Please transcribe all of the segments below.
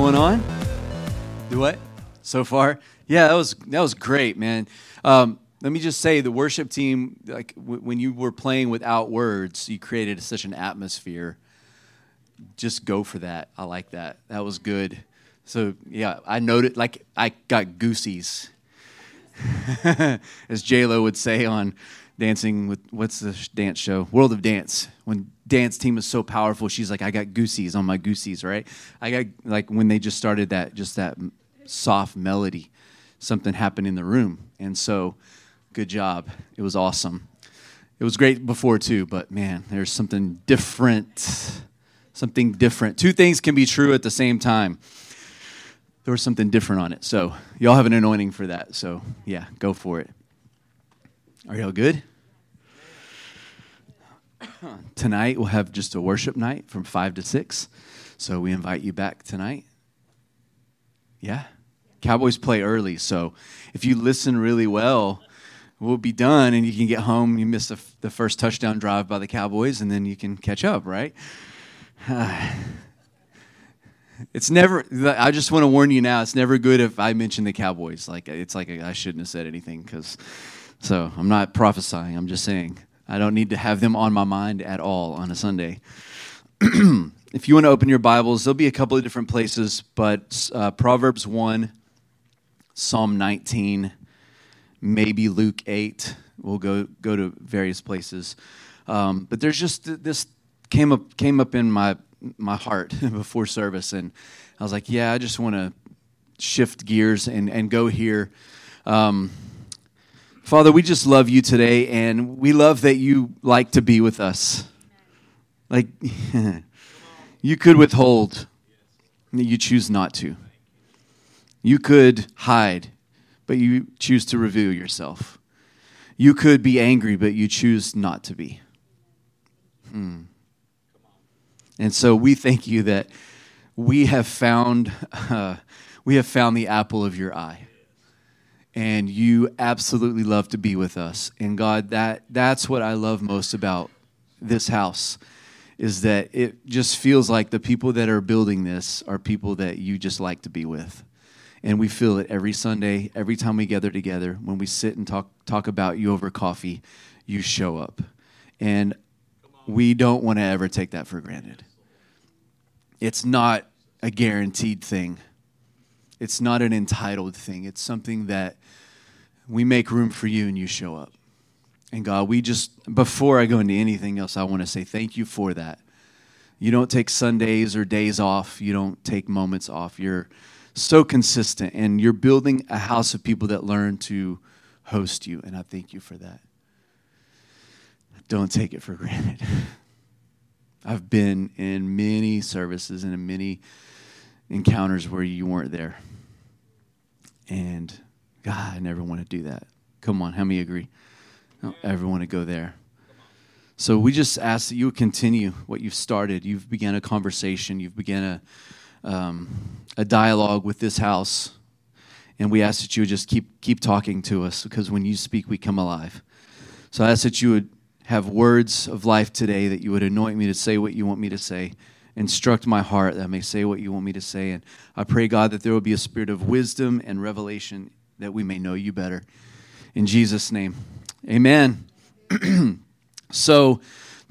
going on? Do what? So far? Yeah, that was great, man. Let me just say, the worship team, like when you were playing without words, you created such an atmosphere. Just go for that. I like that. That was good. So yeah, I noted, like, I got goosies, as J-Lo would say on Dancing with, what's the dance show? World of Dance. When dance team is so powerful, she's like, I got goosies on my goosies, right? I got, like, when they just started that, just that soft melody, something happened in the room. And so, good job. It was awesome. It was great before too, but man, there's something different. Something different. Two things can be true at the same time. There was something different on it. So y'all have an anointing for that. So yeah, go for it. Are y'all good? Tonight we'll have just a worship night from 5 to 6. So we invite you back tonight. Yeah? Cowboys play early, so if you listen really well, we'll be done, and you can get home. You missed the first touchdown drive by the Cowboys, and then you can catch up, right? It's never, I just want to warn you now, it's never good if I mention the Cowboys. Like, it's like I shouldn't have said anything, because, so I'm not prophesying, I'm just saying. I don't need to have them on my mind at all on a Sunday. If you want to open your Bibles, there'll be a couple of different places, but Proverbs 1, Psalm 19, maybe Luke 8. We'll go to various places, but there's just this came up in my heart before service, and I was like, yeah, I just want to shift gears and go here. Father, we just love you today, and we love that you like to be with us. Like, you could withhold, you choose not to. You could hide, but you choose to reveal yourself. You could be angry, but you choose not to be. And so we thank you that we have found the apple of your eye, and you absolutely love to be with us. And God, that's what I love most about this house, is that it just feels like the people that are building this are people that you just like to be with. And we feel it every Sunday, every time we gather together. When we sit and talk about you over coffee, you show up. And we don't want to ever take that for granted. It's not a guaranteed thing. It's not an entitled thing. It's something that we make room for you and you show up. And God, we just, before I go into anything else, I want to say thank you for that. You don't take Sundays or days off. You don't take moments off. You're so consistent, and you're building a house of people that learn to host you, and I thank you for that. Don't take it for granted. I've been in many services and in many encounters where you weren't there. And God, I never want to do that. Come on, how many agree? I don't ever want to go there. So we just ask that you would continue what you've started. You've begun a conversation. You've begun a dialogue with this house. And we ask that you would just keep talking to us, because when you speak, we come alive. So I ask that you would have words of life today, that you would anoint me to say what you want me to say, instruct my heart that I may say what you want me to say. And I pray, God, that there will be a spirit of wisdom and revelation, that we may know you better. In Jesus' name, amen. So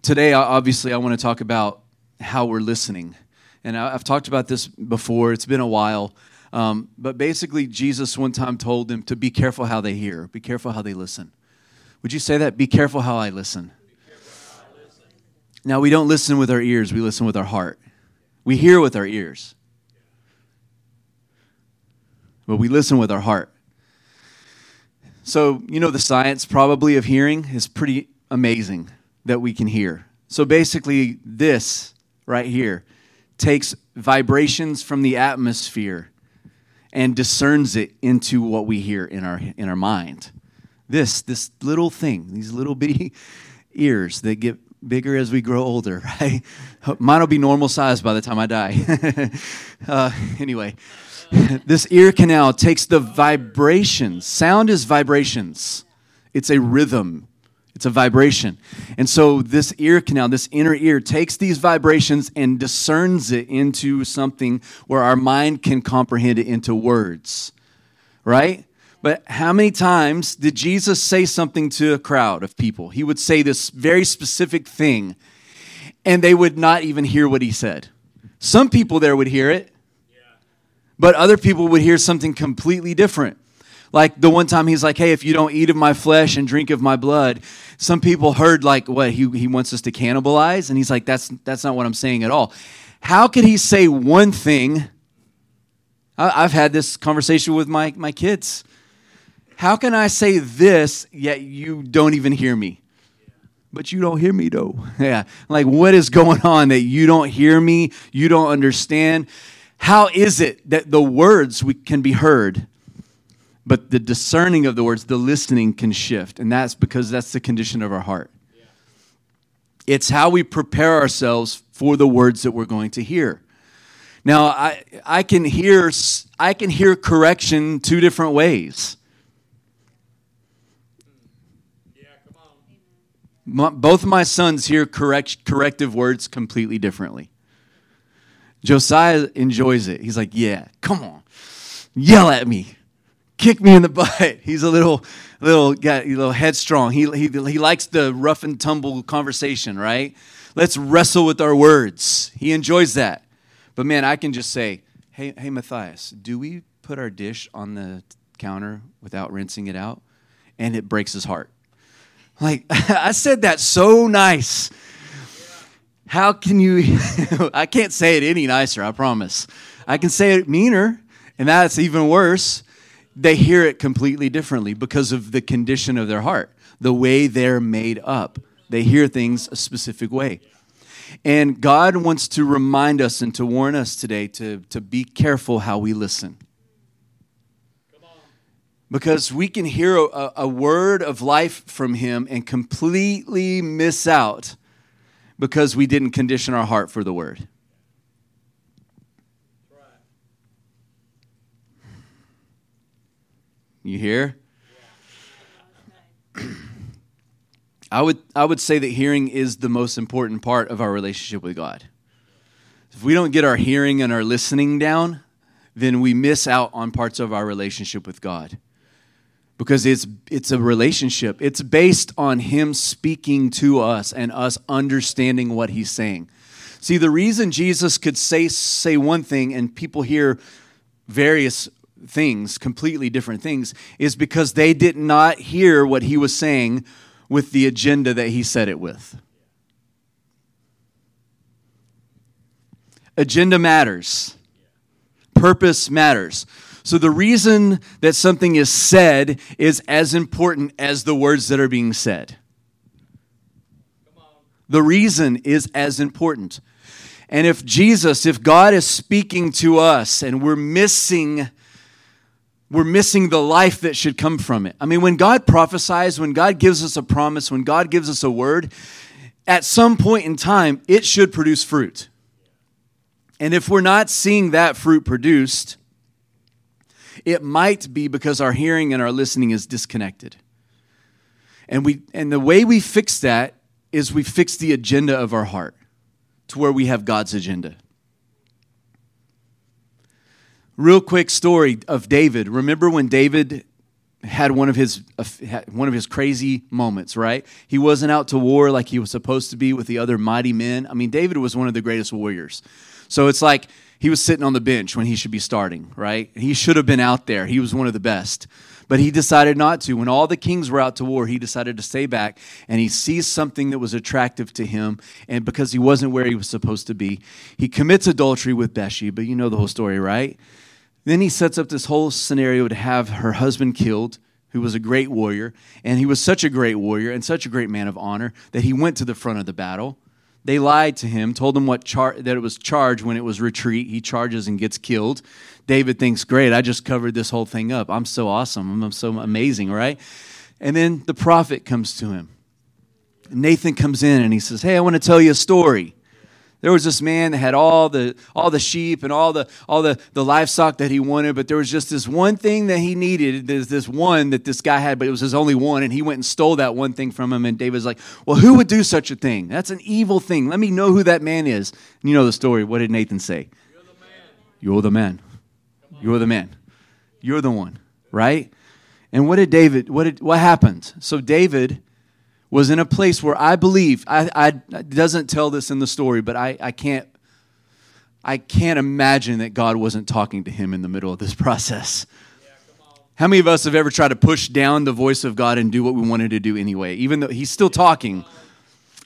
today, obviously, I want to talk about how we're listening. And I've talked about this before. It's been a while. But basically, Jesus one time told them to be careful how they hear, be careful how they listen. Would you say that? Be careful how I listen. Now, we don't listen with our ears. We listen with our heart. We hear with our ears, but we listen with our heart. So, you know, the science probably of hearing is pretty amazing, that we can hear. So basically, this right here takes vibrations from the atmosphere and discerns it into what we hear in our mind. This little thing, these little bitty ears that get bigger as we grow older, right? Mine will be normal size by the time I die. Anyway, this ear canal takes the vibrations. Sound is vibrations. It's a rhythm. It's a vibration. And so this ear canal, this inner ear, takes these vibrations and discerns it into something where our mind can comprehend it into words, right? But how many times did Jesus say something to a crowd of people? He would say this very specific thing, and they would not even hear what he said. Some people there would hear it, but other people would hear something completely different. Like the one time he's like, hey, if you don't eat of my flesh and drink of my blood, some people heard like, what, he wants us to cannibalize? And he's like, that's not what I'm saying at all. How could he say one thing? I've had this conversation with my kids. How can I say this, yet you don't even hear me? But you don't hear me, though. Yeah, like what is going on that you don't hear me, you don't understand? How is it that the words can be heard, but the discerning of the words, the listening can shift? And that's because that's the condition of our heart. Yeah. It's how we prepare ourselves for the words that we're going to hear. Now, I can hear correction two different ways. Yeah, come on. Both my sons hear corrective words completely differently. Josiah enjoys it. He's like, yeah, come on. Yell at me. Kick me in the butt. He's a little guy, a little headstrong. He likes the rough and tumble conversation, right? Let's wrestle with our words. He enjoys that. But man, I can just say, hey Matthias, do we put our dish on the counter without rinsing it out? And it breaks his heart. Like I said that so nice. How can you? I can't say it any nicer, I promise. I can say it meaner, and that's even worse. They hear it completely differently because of the condition of their heart, the way they're made up. They hear things a specific way. And God wants to remind us and to warn us today to be careful how we listen. Because we can hear a word of life from Him and completely miss out because we didn't condition our heart for the word. You hear? I would say that hearing is the most important part of our relationship with God. If we don't get our hearing and our listening down, then we miss out on parts of our relationship with God. Because it's a relationship. It's based on Him speaking to us and us understanding what He's saying. See, the reason Jesus could say one thing and people hear various things, completely different things, is because they did not hear what He was saying with the agenda that He said it with. Agenda matters. Purpose matters. So the reason that something is said is as important as the words that are being said. The reason is as important. And if God is speaking to us and we're missing the life that should come from it. I mean, when God prophesies, when God gives us a promise, when God gives us a word, at some point in time, it should produce fruit. And if we're not seeing that fruit produced, it might be because our hearing and our listening is disconnected. And the way we fix that is we fix the agenda of our heart to where we have God's agenda. Real quick story of David. Remember when David had one of his crazy moments, right? He wasn't out to war like he was supposed to be with the other mighty men. I mean, David was one of the greatest warriors. So it's like he was sitting on the bench when he should be starting, right? He should have been out there. He was one of the best. But he decided not to. When all the kings were out to war, he decided to stay back, and he seized something that was attractive to him, and because he wasn't where he was supposed to be, he commits adultery with Bathsheba. You know the whole story, right? Then he sets up this whole scenario to have her husband killed, who was a great warrior. And he was such a great warrior and such a great man of honor that he went to the front of the battle. They lied to him, told him that it was charge when it was retreat. He charges and gets killed. David thinks, great, I just covered this whole thing up. I'm so awesome. I'm so amazing, right? And then the prophet comes to him. Nathan comes in and he says, hey, I want to tell you a story. There was this man that had all the sheep and all the livestock that he wanted, but there was just this one thing that he needed. There's this one that this guy had, but it was his only one, and he went and stole that one thing from him. And David's like, well, who would do such a thing? That's an evil thing. Let me know who that man is. And you know the story. What did Nathan say? You're the man. You're the man. You're the man. You're the one, right? And what did David, what happened? So David was in a place where I believe, it doesn't tell this in the story, but I can't imagine that God wasn't talking to him in the middle of this process. Yeah, how many of us have ever tried to push down the voice of God and do what we wanted to do anyway, even though he's still talking?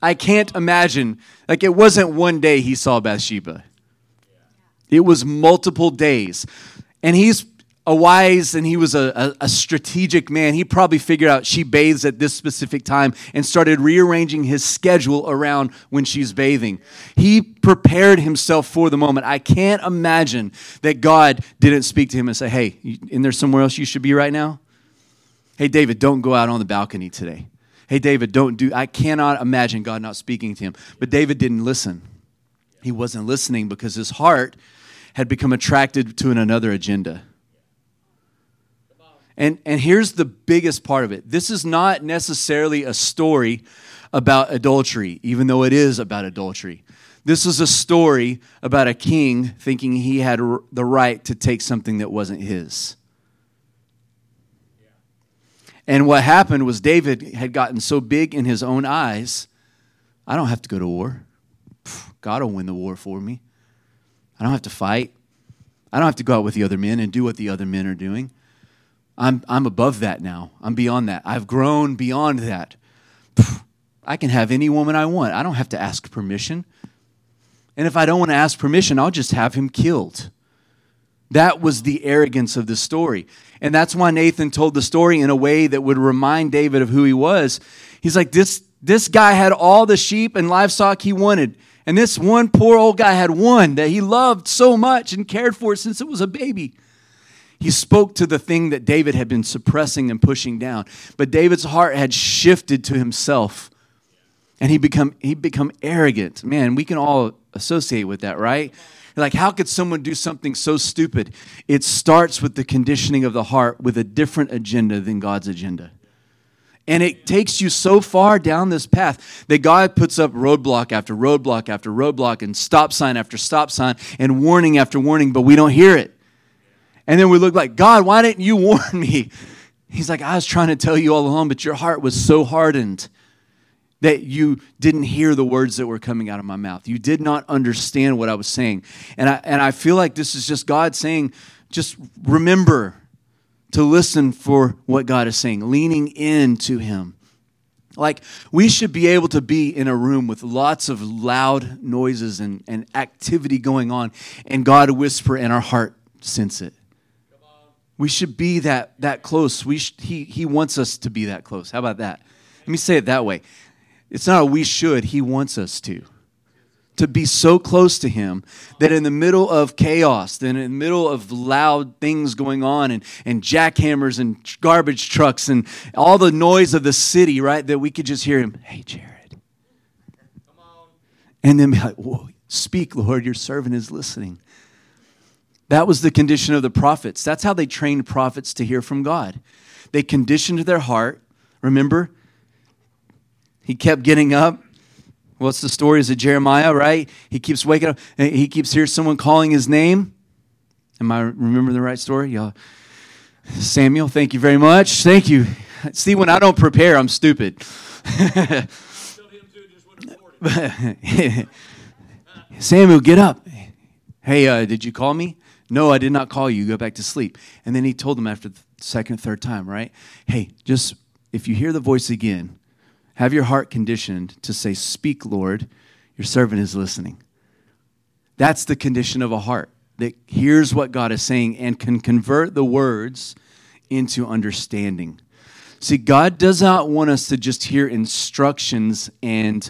I can't imagine, like it wasn't one day he saw Bathsheba. It was multiple days. And he's a wise, and he was a strategic man. He probably figured out she bathes at this specific time and started rearranging his schedule around when she's bathing. He prepared himself for the moment. I can't imagine that God didn't speak to him and say, hey, in there somewhere else you should be right now? Hey, David, don't go out on the balcony today. Hey, David, I cannot imagine God not speaking to him. But David didn't listen. He wasn't listening because his heart had become attracted to another agenda. And here's the biggest part of it. This is not necessarily a story about adultery, even though it is about adultery. This is a story about a king thinking he had the right to take something that wasn't his. And what happened was David had gotten so big in his own eyes, I don't have to go to war. God will win the war for me. I don't have to fight. I don't have to go out with the other men and do what the other men are doing. I'm above that now. I'm beyond that. I've grown beyond that. I can have any woman I want. I don't have to ask permission. And if I don't want to ask permission, I'll just have him killed. That was the arrogance of the story. And that's why Nathan told the story in a way that would remind David of who he was. He's like, this guy had all the sheep and livestock he wanted. And this one poor old guy had one that he loved so much and cared for since it was a baby. He spoke to the thing that David had been suppressing and pushing down. But David's heart had shifted to himself. And he'd become arrogant. Man, we can all associate with that, right? Like, how could someone do something so stupid? It starts with the conditioning of the heart with a different agenda than God's agenda. And it takes you so far down this path that God puts up roadblock after roadblock after roadblock and stop sign after stop sign and warning after warning, but we don't hear it. And then we look like, God, why didn't you warn me? He's like, I was trying to tell you all along, but your heart was so hardened that you didn't hear the words that were coming out of my mouth. You did not understand what I was saying. And I feel like this is just God saying, just remember to listen for what God is saying, leaning into him. Like, we should be able to be in a room with lots of loud noises and activity going on, and God whisper and our heart sense it. We should be that close. He wants us to be that close. How about that? Let me say it that way. It's not a we should. He wants us to be so close to him that in the middle of chaos, then in the middle of loud things going on and jackhammers and garbage trucks and all the noise of the city, right, that we could just hear him, hey, Jared. Come on. And then be like, whoa, speak, Lord, your servant is listening. That was the condition of the prophets. That's how they trained prophets to hear from God. They conditioned their heart. Remember, he kept getting up. What's the story? Is it Jeremiah, right? He keeps waking up. And he keeps hearing someone calling his name. Am I remembering the right story? Y'all? Samuel, thank you very much. Thank you. See, when I don't prepare, I'm stupid. Samuel, get up. Hey, did you call me? No, I did not call you. Go back to sleep. And then he told them after the second, third time, right? Hey, just if you hear the voice again, have your heart conditioned to say, speak, Lord, your servant is listening. That's the condition of a heart that hears what God is saying and can convert the words into understanding. See, God does not want us to just hear instructions and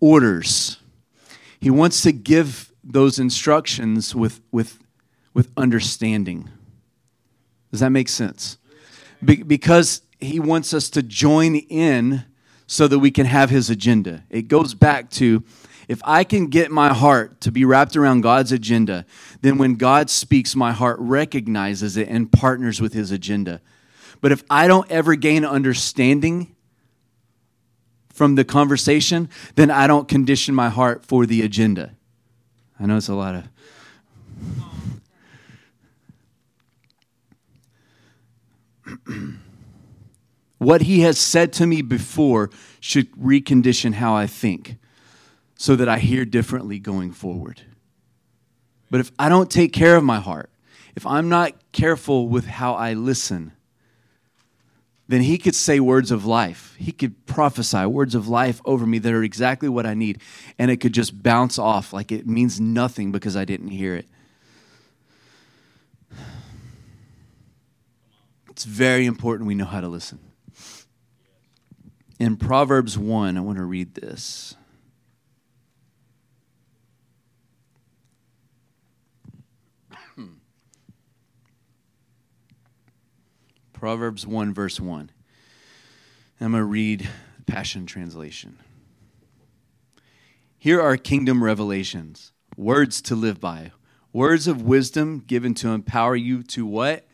orders. He wants to give those instructions with understanding. Does that make sense? Because he wants us to join in so that we can have his agenda. It goes back to If I can get my heart to be wrapped around God's agenda, then when God speaks, my heart recognizes it and partners with his agenda. But if I don't ever gain understanding from the conversation, then I don't condition my heart for the agenda. I know it's a lot of... What he has said to me before should recondition how I think so that I hear differently going forward. But if I don't take care of my heart, if I'm not careful with how I listen, then he could say words of life. He could prophesy words of life over me that are exactly what I need, and it could just bounce off like it means nothing because I didn't hear it. It's very important we know how to listen. In Proverbs 1, I want to read this. Proverbs 1, verse 1. I'm going to read Passion Translation. Here are kingdom revelations, words to live by, words of wisdom given to empower you to what?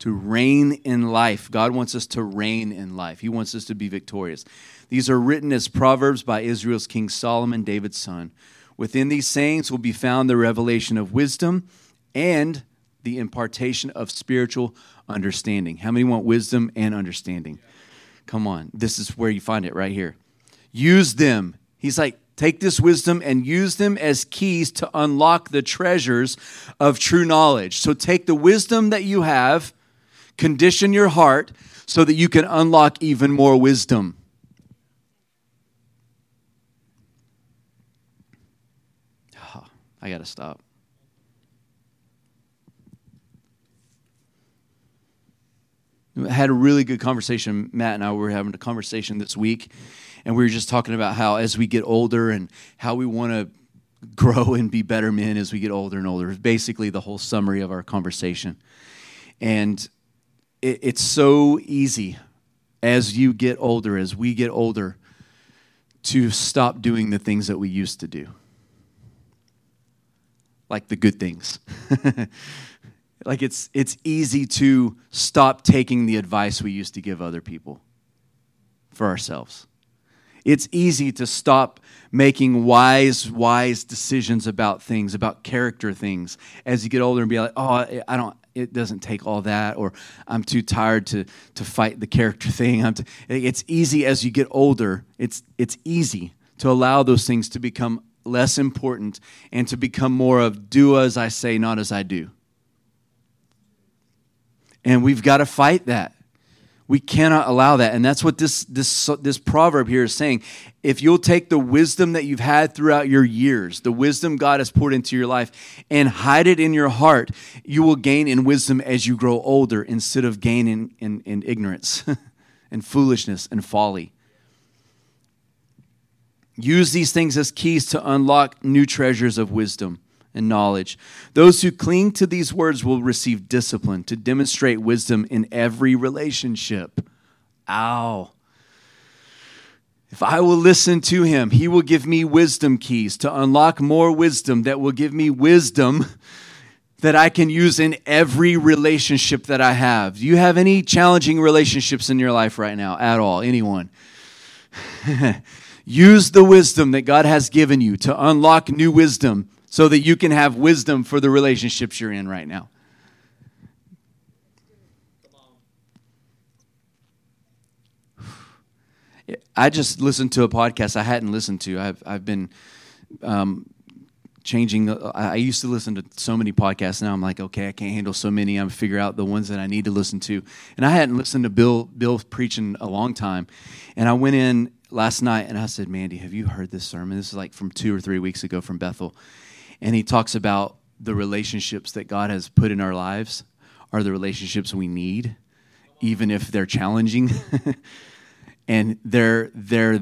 To reign in life. God wants us to reign in life. He wants us to be victorious. These are written as proverbs by Israel's King Solomon, David's son. Within these sayings will be found the revelation of wisdom and the impartation of spiritual understanding. How many want wisdom and understanding? Come on. This is where you find it, right here. Use them. He's like, take this wisdom and use them as keys to unlock the treasures of true knowledge. So take the wisdom that you have, condition your heart so that you can unlock even more wisdom. Oh, I got to stop. I had a really good conversation. Matt and I were having a conversation this week, and we were just talking about how as we get older and how we want to grow and be better men as we get older and older. It's basically the whole summary of our conversation. And it's so easy as you get older, as we get older, to stop doing the things that we used to do. Like the good things. Like it's easy to stop taking the advice we used to give other people for ourselves. It's easy to stop making wise decisions about things, about character things, as you get older and be like, oh, I don't... It doesn't take all that, or I'm too tired to fight the character thing. It's easy as you get older. It's easy to allow those things to become less important and to become more of do as I say, not as I do. And we've got to fight that. We cannot allow that. And that's what this proverb here is saying. If you'll take the wisdom that you've had throughout your years, the wisdom God has poured into your life, and hide it in your heart, you will gain in wisdom as you grow older instead of gaining in ignorance and foolishness and folly. Use these things as keys to unlock new treasures of wisdom and knowledge. Those who cling to these words will receive discipline to demonstrate wisdom in every relationship. Ow. If I will listen to him, he will give me wisdom keys to unlock more wisdom that will give me wisdom that I can use in every relationship that I have. Do you have any challenging relationships in your life right now at all? Anyone? Use the wisdom that God has given you to unlock new wisdom so that you can have wisdom for the relationships you're in right now. I just listened to a podcast I hadn't listened to. I've been changing. I used to listen to so many podcasts. Now I'm like, okay, I can't handle so many. I'm going to figure out the ones that I need to listen to. And I hadn't listened to Bill preach in a long time. And I went in last night, and I said, Mandy, have you heard this sermon? This is like from 2 or 3 weeks ago from Bethel. And he talks about the relationships that God has put in our lives are the relationships we need, even if they're challenging. And they're there.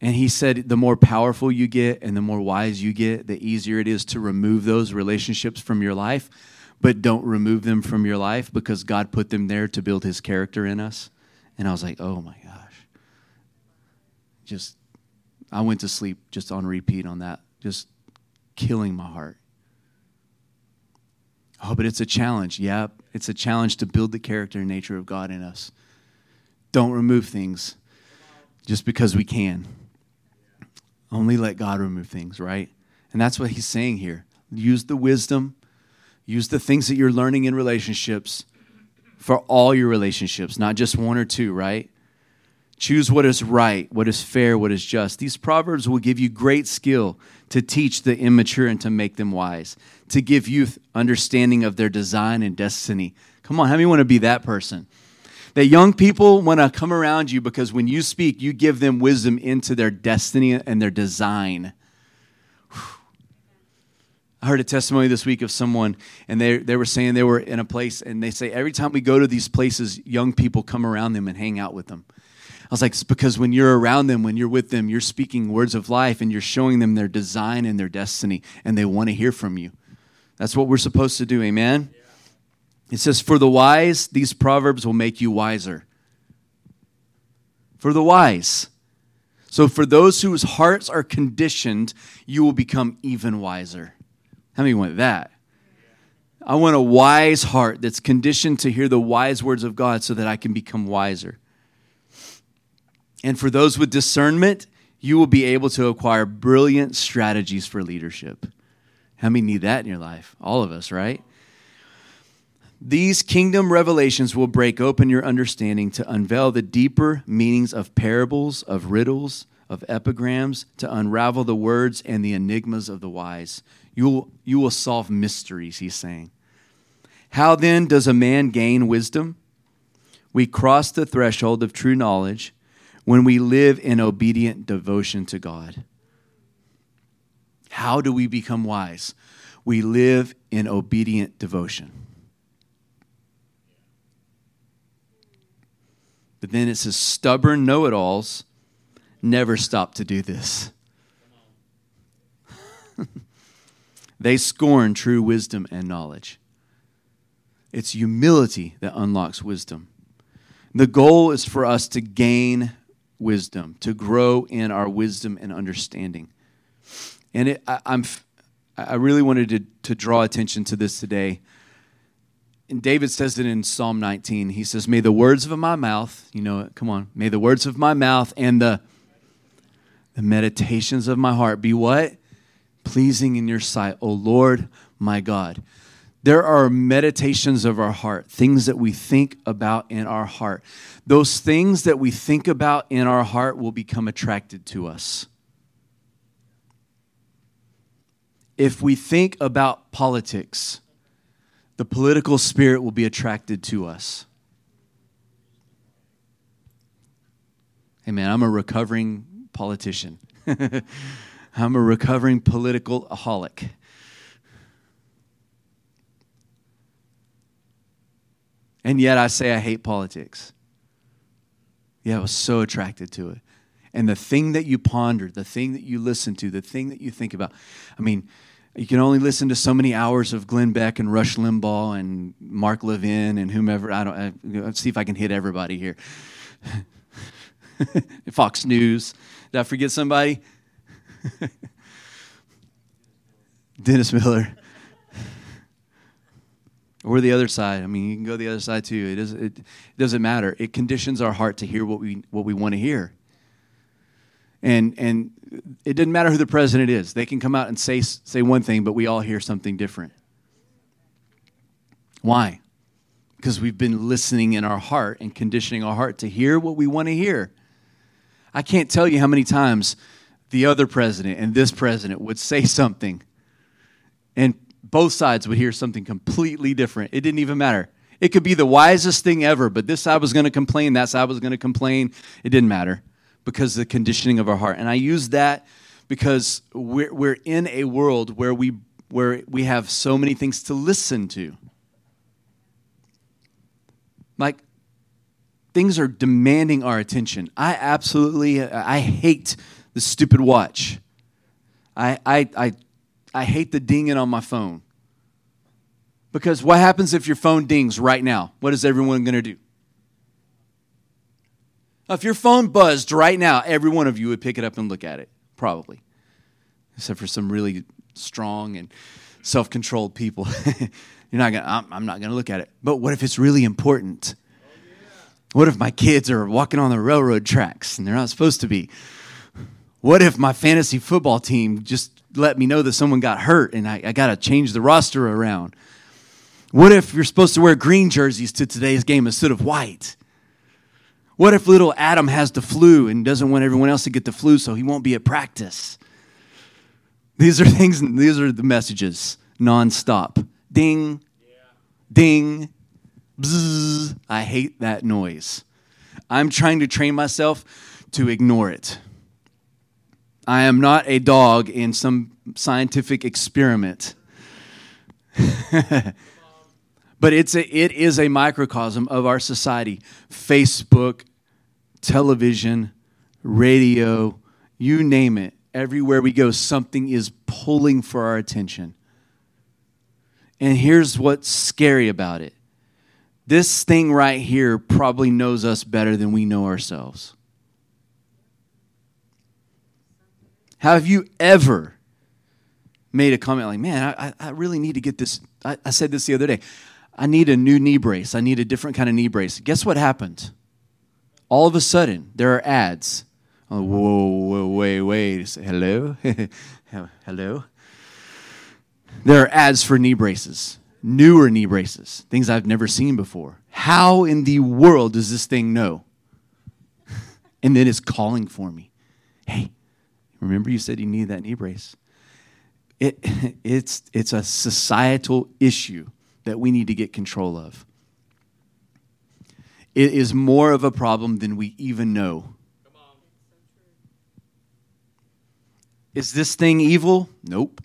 And he said the more powerful you get and the more wise you get, the easier it is to remove those relationships from your life. But don't remove them from your life because God put them there to build his character in us. And I was like, oh my gosh. Just I went to sleep just on repeat on that, just killing my heart. Oh, but it's a challenge. Yeah, it's a challenge to build the character and nature of God in us. Don't remove things just because we can. Only let God remove things, right? And that's what he's saying here. Use the wisdom, use the things that you're learning in relationships for all your relationships, not just one or two, right? Choose what is right, what is fair, what is just. These proverbs will give you great skill to teach the immature and to make them wise, to give youth understanding of their design and destiny. Come on, how many want to be that person? That young people want to come around you because when you speak, you give them wisdom into their destiny and their design. Whew. I heard a testimony this week of someone, and they were saying they were in a place, and they say, every time we go to these places, young people come around them and hang out with them. I was like, it's because when you're around them, when you're with them, you're speaking words of life and you're showing them their design and their destiny, and they want to hear from you. That's what we're supposed to do, amen? Yeah. It says, for the wise, these proverbs will make you wiser. For the wise. So for those whose hearts are conditioned, you will become even wiser. How many want that? Yeah. I want a wise heart that's conditioned to hear the wise words of God so that I can become wiser. And for those with discernment, you will be able to acquire brilliant strategies for leadership. How many need that in your life? All of us, right? These kingdom revelations will break open your understanding to unveil the deeper meanings of parables, of riddles, of epigrams, to unravel the words and the enigmas of the wise. You will solve mysteries, he's saying. How then does a man gain wisdom? We cross the threshold of true knowledge when we live in obedient devotion to God. How do we become wise? We live in obedient devotion. But then it says, stubborn know-it-alls never stop to do this. They scorn true wisdom and knowledge. It's humility that unlocks wisdom. The goal is for us to gain wisdom, to grow in our wisdom and understanding. And I really wanted to draw attention to this today. And David says it in Psalm 19. He says, may the words of my mouth, you know it, come on, may the words of my mouth and the meditations of my heart be what? Pleasing in your sight, O Lord my God. There are meditations of our heart, things that we think about in our heart. Those things that we think about in our heart will become attracted to us. If we think about politics, the political spirit will be attracted to us. Hey man, I'm a recovering politician. I'm a recovering political aholic. And yet I say I hate politics. Yeah, I was so attracted to it. And the thing that you ponder, the thing that you listen to, the thing that you think about. I mean, you can only listen to so many hours of Glenn Beck and Rush Limbaugh and Mark Levin and whomever. Let's see if I can hit everybody here. Fox News. Did I forget somebody? Dennis Miller. Or the other side. I mean, you can go the other side too. It doesn't matter. It conditions our heart to hear what we want to hear. And it doesn't matter who the president is. They can come out and say one thing, but we all hear something different. Why? Because we've been listening in our heart and conditioning our heart to hear what we want to hear. I can't tell you how many times the other president and this president would say something, and both sides would hear something completely different. It didn't even matter. It could be the wisest thing ever, but this side was going to complain, that side was going to complain. It didn't matter because of the conditioning of our heart. And I use that because we're in a world where we have so many things to listen to. Like, things are demanding our attention. I hate the stupid watch. I hate the dinging on my phone. Because what happens if your phone dings right now? What is everyone going to do? If your phone buzzed right now, every one of you would pick it up and look at it. probably, except for some really strong and self-controlled people. I'm not gonna look at it. But what if it's really important? What if my kids are walking on the railroad tracks and they're not supposed to be? What if my fantasy football team just let me know that someone got hurt and I got to change the roster around? What if you're supposed to wear green jerseys to today's game instead of white? What if little Adam has the flu and doesn't want everyone else to get the flu so he won't be at practice? These are the messages nonstop. Ding, ding, bzzz. I hate that noise. I'm trying to train myself to ignore it. I am not a dog in some scientific experiment. But it is a microcosm of our society. Facebook, television, radio, you name it. Everywhere we go, something is pulling for our attention. And here's what's scary about it. This thing right here probably knows us better than we know ourselves. Have you ever made a comment like, man, I really need to get this. I said this the other day. I need a new knee brace. I need a different kind of knee brace. Guess what happened? All of a sudden, there are ads. Oh, whoa, wait. Hello? Hello? There are ads for knee braces, newer knee braces, things I've never seen before. How in the world does this thing know? And then it's calling for me. Hey, remember you said you needed that knee brace? It's a societal issue that we need to get control of. It is more of a problem than we even know. Is this thing evil? Nope.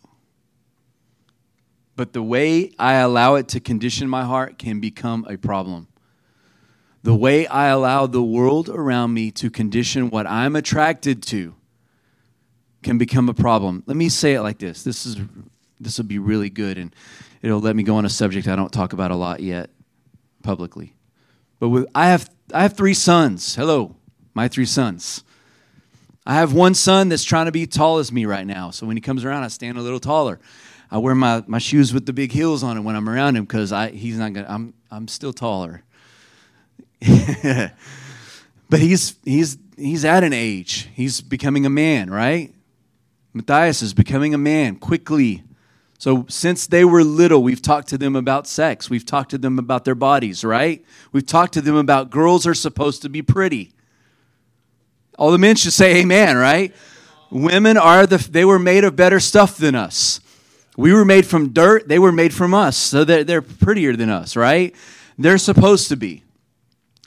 But the way I allow it to condition my heart can become a problem. The way I allow the world around me to condition what I'm attracted to can become a problem. Let me say it like this. This will be really good, and it'll let me go on a subject I don't talk about a lot yet publicly. But I have three sons. Hello, my three sons. I have one son that's trying to be tall as me right now, so when he comes around, I stand a little taller. I wear my shoes with the big heels on it when I'm around him because he's not gonna. I'm still taller. But he's at an age. He's becoming a man, right? Matthias is becoming a man quickly. So since they were little, we've talked to them about sex. We've talked to them about their bodies, right? We've talked to them about girls are supposed to be pretty. All the men should say amen, right? Women they were made of better stuff than us. We were made from dirt. They were made from us. So they're prettier than us, right? They're supposed to be.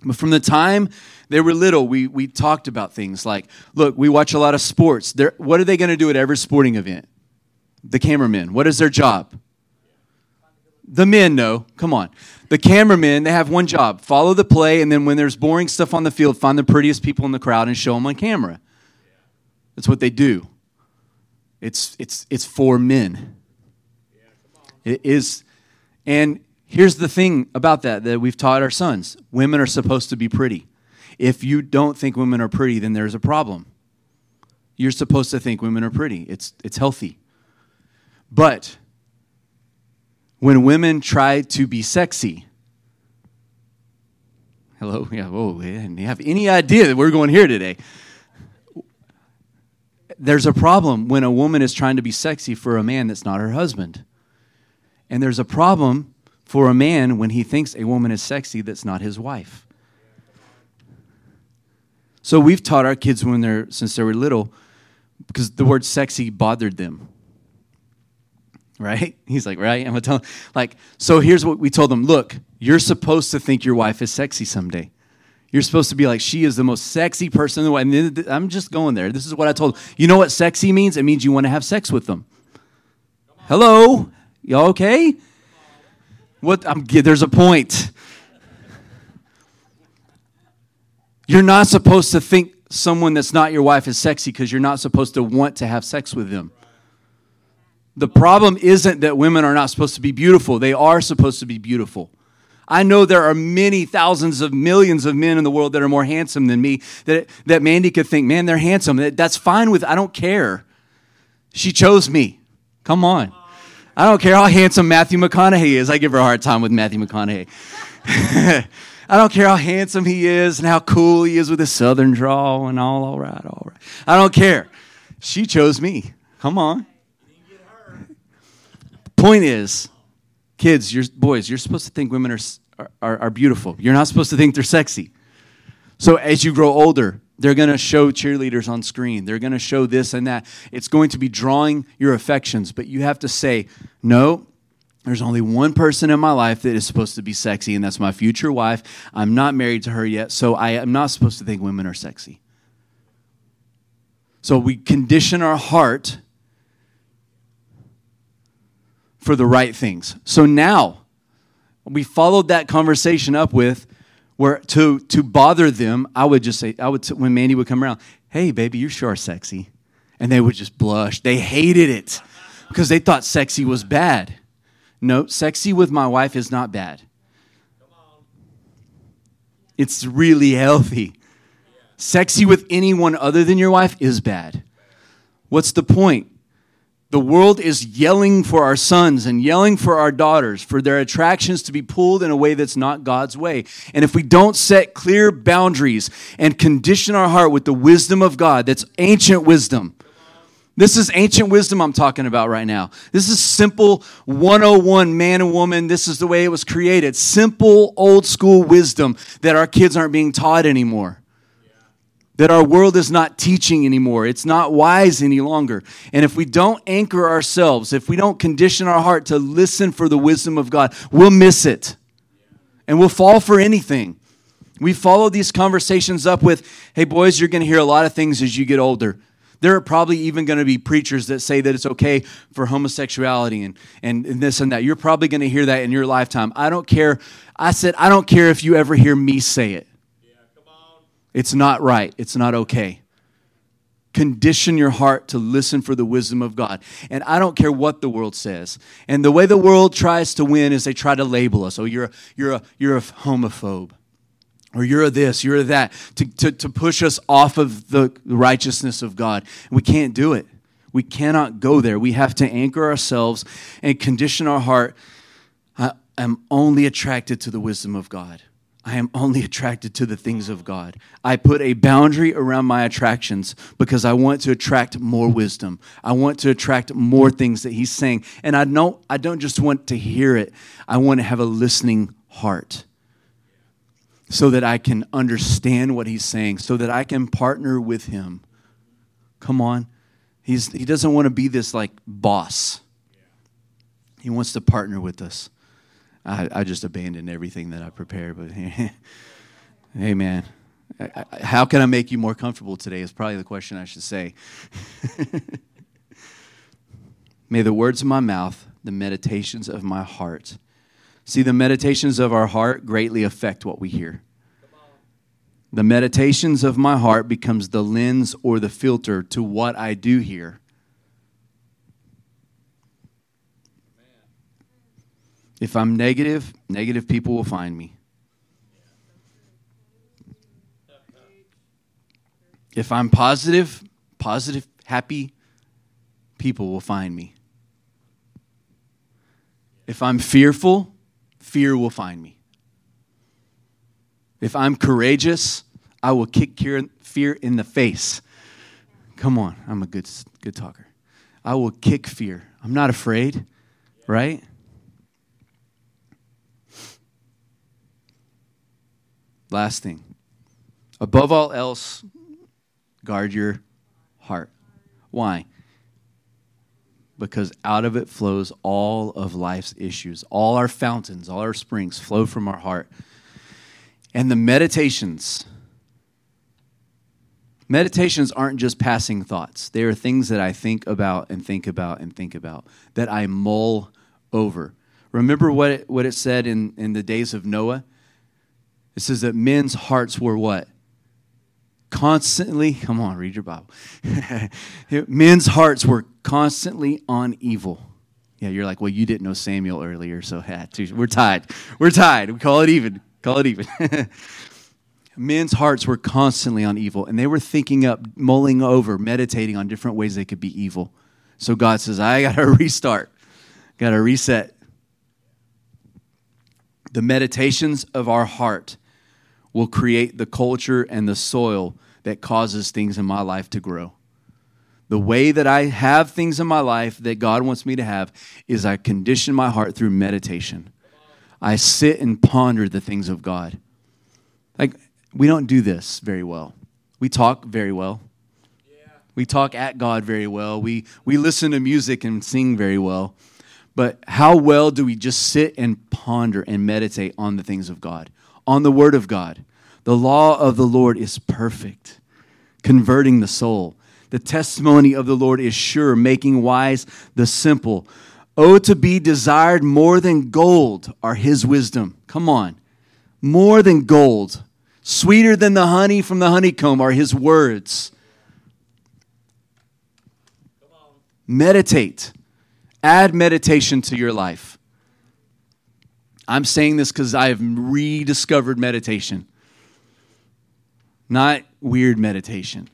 But from the time they were little, we talked about things like, look, we watch a lot of sports. What are they going to do at every sporting event? The cameramen. What is their job? The men know. Come on. The cameramen, they have one job. Follow the play, and then when there's boring stuff on the field, find the prettiest people in the crowd and show them on camera. That's what they do. It's for men. It is. And here's the thing about that we've taught our sons. Women are supposed to be pretty. If you don't think women are pretty, then there's a problem. You're supposed to think women are pretty. It's healthy. But when women try to be sexy, hello, yeah, whoa, I didn't have any idea that we're going here today. There's a problem when a woman is trying to be sexy for a man that's not her husband. And there's a problem for a man when he thinks a woman is sexy that's not his wife. So we've taught our kids since they were little, because the word sexy bothered them. Right? He's like, right? I'm going to tell him. Like, so here's what we told them. Look, you're supposed to think your wife is sexy someday. You're supposed to be like, she is the most sexy person in the world. And I'm just going there. This is what I told them. You know what sexy means? It means you want to have sex with them. Hello? Y'all okay? What? There's a point. You're not supposed to think someone that's not your wife is sexy because you're not supposed to want to have sex with them. The problem isn't that women are not supposed to be beautiful. They are supposed to be beautiful. I know there are many thousands of millions of men in the world that are more handsome than me, that Mandy could think, man, they're handsome. That's fine with, I don't care. She chose me. Come on. I don't care how handsome Matthew McConaughey is. I give her a hard time with Matthew McConaughey. I don't care how handsome he is and how cool he is with his southern drawl and all right. I don't care. She chose me. Come on. Point is, kids, boys, you're supposed to think women are beautiful. You're not supposed to think they're sexy. So as you grow older, they're going to show cheerleaders on screen. They're going to show this and that. It's going to be drawing your affections, but you have to say, no, there's only one person in my life that is supposed to be sexy, and that's my future wife. I'm not married to her yet, so I am not supposed to think women are sexy. So we condition our heart for the right things. So now, we followed that conversation up with, where to bother them, I would just say, when Mandy would come around, hey, baby, you sure are sexy. And they would just blush. They hated it because they thought sexy was bad. No, sexy with my wife is not bad. It's really healthy. Sexy with anyone other than your wife is bad. What's the point? The world is yelling for our sons and yelling for our daughters, for their attractions to be pulled in a way that's not God's way. And if we don't set clear boundaries and condition our heart with the wisdom of God, that's ancient wisdom. This is ancient wisdom I'm talking about right now. This is simple 101 man and woman. This is the way it was created. Simple old school wisdom that our kids aren't being taught anymore. That our world is not teaching anymore. It's not wise any longer. And if we don't anchor ourselves, if we don't condition our heart to listen for the wisdom of God, we'll miss it. And we'll fall for anything. We follow these conversations up with, hey, boys, you're going to hear a lot of things as you get older. There are probably even going to be preachers that say that it's okay for homosexuality and this and that. You're probably going to hear that in your lifetime. I don't care. I said, I don't care if you ever hear me say it. It's not right. It's not okay. Condition your heart to listen for the wisdom of God. And I don't care what the world says. And the way the world tries to win is they try to label us. Oh, you're a homophobe. Or you're a this, you're a that. To push us off of the righteousness of God. We can't do it. We cannot go there. We have to anchor ourselves and condition our heart. I am only attracted to the wisdom of God. I am only attracted to the things of God. I put a boundary around my attractions because I want to attract more wisdom. I want to attract more things that he's saying. And I don't just want to hear it. I want to have a listening heart so that I can understand what he's saying, so that I can partner with him. Come on. He doesn't want to be this like boss. He wants to partner with us. I just abandoned everything that I prepared. But hey, man, how can I make you more comfortable today is probably the question I should say. May the words of my mouth, the meditations of my heart. See, the meditations of our heart greatly affect what we hear. The meditations of my heart becomes the lens or the filter to what I do hear. If I'm negative people will find me. If I'm positive, happy people will find me. If I'm fearful, fear will find me. If I'm courageous, I will kick fear in the face. Come on, I'm a good talker. I will kick fear. I'm not afraid, right? Last thing, above all else, guard your heart. Why? Because out of it flows all of life's issues. All our fountains, all our springs flow from our heart. And the meditations aren't just passing thoughts. They are things that I think about, that I mull over. Remember what it said in the days of Noah? It says that men's hearts were what? Constantly, come on, read your Bible. Men's hearts were constantly on evil. Yeah, you're like, well, you didn't know Samuel earlier, so we're tied. We're tied. We call it even. Call it even. Men's hearts were constantly on evil, and they were thinking up, mulling over, meditating on different ways they could be evil. So God says, I got to restart. Got to reset. The meditations of our heart will create the culture and the soil that causes things in my life to grow. The way that I have things in my life that God wants me to have is I condition my heart through meditation. I sit and ponder the things of God. Like, we don't do this very well. We talk very well. Yeah. We talk at God very well. We listen to music and sing very well. But how well do we just sit and ponder and meditate on the things of God, on the Word of God? The law of the Lord is perfect, converting the soul. The testimony of the Lord is sure, making wise the simple. Oh, to be desired more than gold are his wisdom. Come on. More than gold. Sweeter than the honey from the honeycomb are his words. Come on. Meditate. Add meditation to your life. I'm saying this because I have rediscovered meditation. Not weird meditation.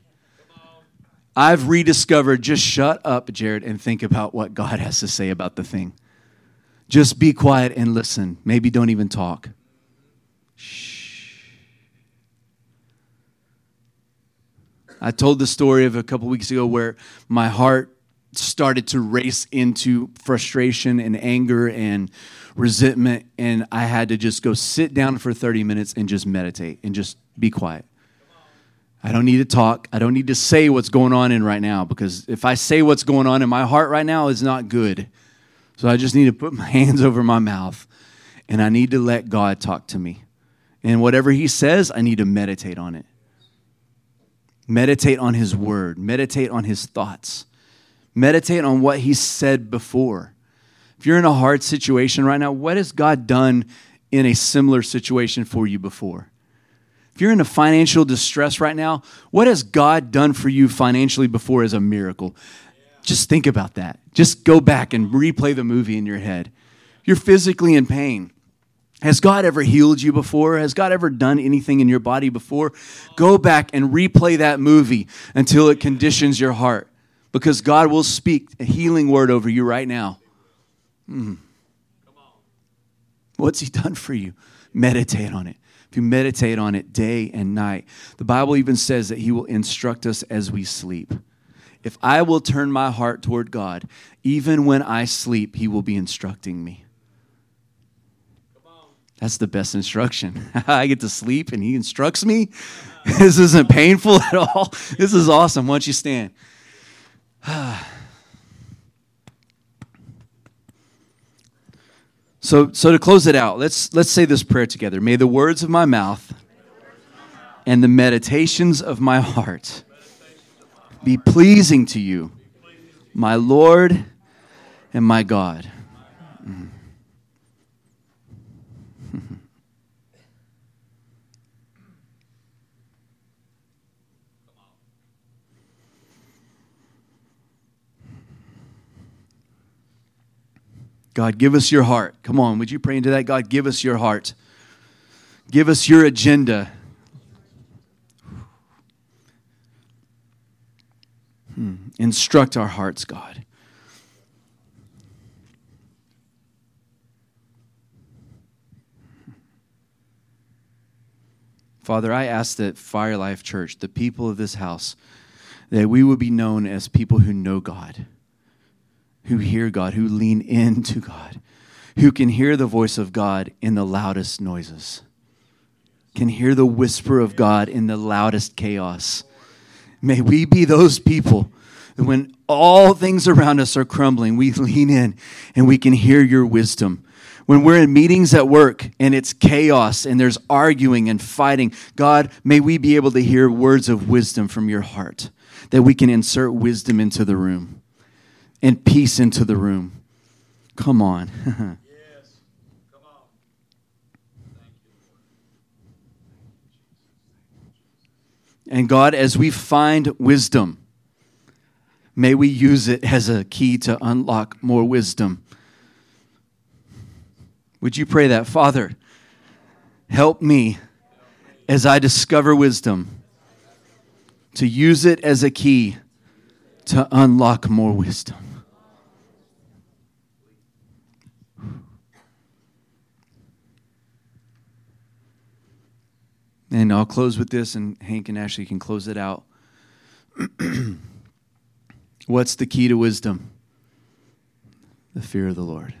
I've rediscovered just shut up, Jared, and think about what God has to say about the thing. Just be quiet and listen. Maybe don't even talk. Shh. I told the story of a couple weeks ago where my heart started to race into frustration and anger and resentment, and I had to just go sit down for 30 minutes and just meditate and just be quiet. I don't need to talk. I don't need to say what's going on in right now, because if I say what's going on in my heart right now, it's not good. So I just need to put my hands over my mouth, and I need to let God talk to me. And whatever he says, I need to meditate on it. Meditate on his word. Meditate on his thoughts. Meditate on what he said before. If you're in a hard situation right now, what has God done in a similar situation for you before? If you're in a financial distress right now, what has God done for you financially before as a miracle? Yeah. Just think about that. Just go back and replay the movie in your head. You're physically in pain. Has God ever healed you before? Has God ever done anything in your body before? Go back and replay that movie until it conditions your heart, because God will speak a healing word over you right now. Come on. What's he done for you? Meditate on it. If you meditate on it day and night, the Bible even says that he will instruct us as we sleep. If I will turn my heart toward God, even when I sleep, he will be instructing me. Come on. That's the best instruction. I get to sleep and he instructs me. This isn't painful at all. This is awesome. Why don't you stand? So to close it out, let's say this prayer together. May the words of my mouth and the meditations of my heart be pleasing to you, my Lord and my God. God, give us your heart. Come on, would you pray into that? God, give us your heart. Give us your agenda. Instruct our hearts, God. Father, I ask that Fire Life Church, the people of this house, that we would be known as people who know God, who hear God, who lean into God, who can hear the voice of God in the loudest noises, can hear the whisper of God in the loudest chaos. May we be those people that when all things around us are crumbling, we lean in and we can hear your wisdom. When we're in meetings at work and it's chaos and there's arguing and fighting, God, may we be able to hear words of wisdom from your heart, that we can insert wisdom into the room and peace into the room. Come on. Yes. Come on. Thank you. And God, as we find wisdom, May we use it as a key to unlock more wisdom. Would you pray that? Father, help me as I discover wisdom to use it as a key to unlock more wisdom. And I'll close with this, and Hank and Ashley can close it out. What's the key to wisdom? The fear of the Lord.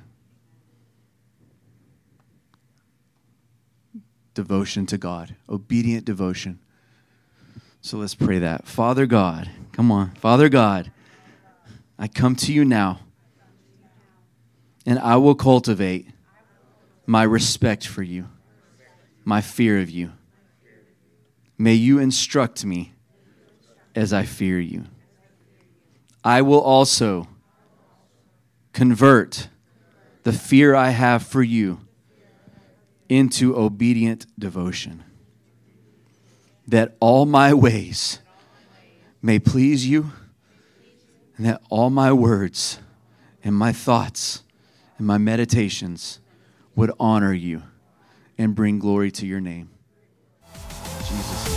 Devotion to God. Obedient devotion. So let's pray that. Father God, come on. Father God, I come to you now, and I will cultivate my respect for you, my fear of you. May you instruct me as I fear you. I will also convert the fear I have for you into obedient devotion, that all my ways may please you, and that all my words and my thoughts and my meditations would honor you and bring glory to your name. Jesus.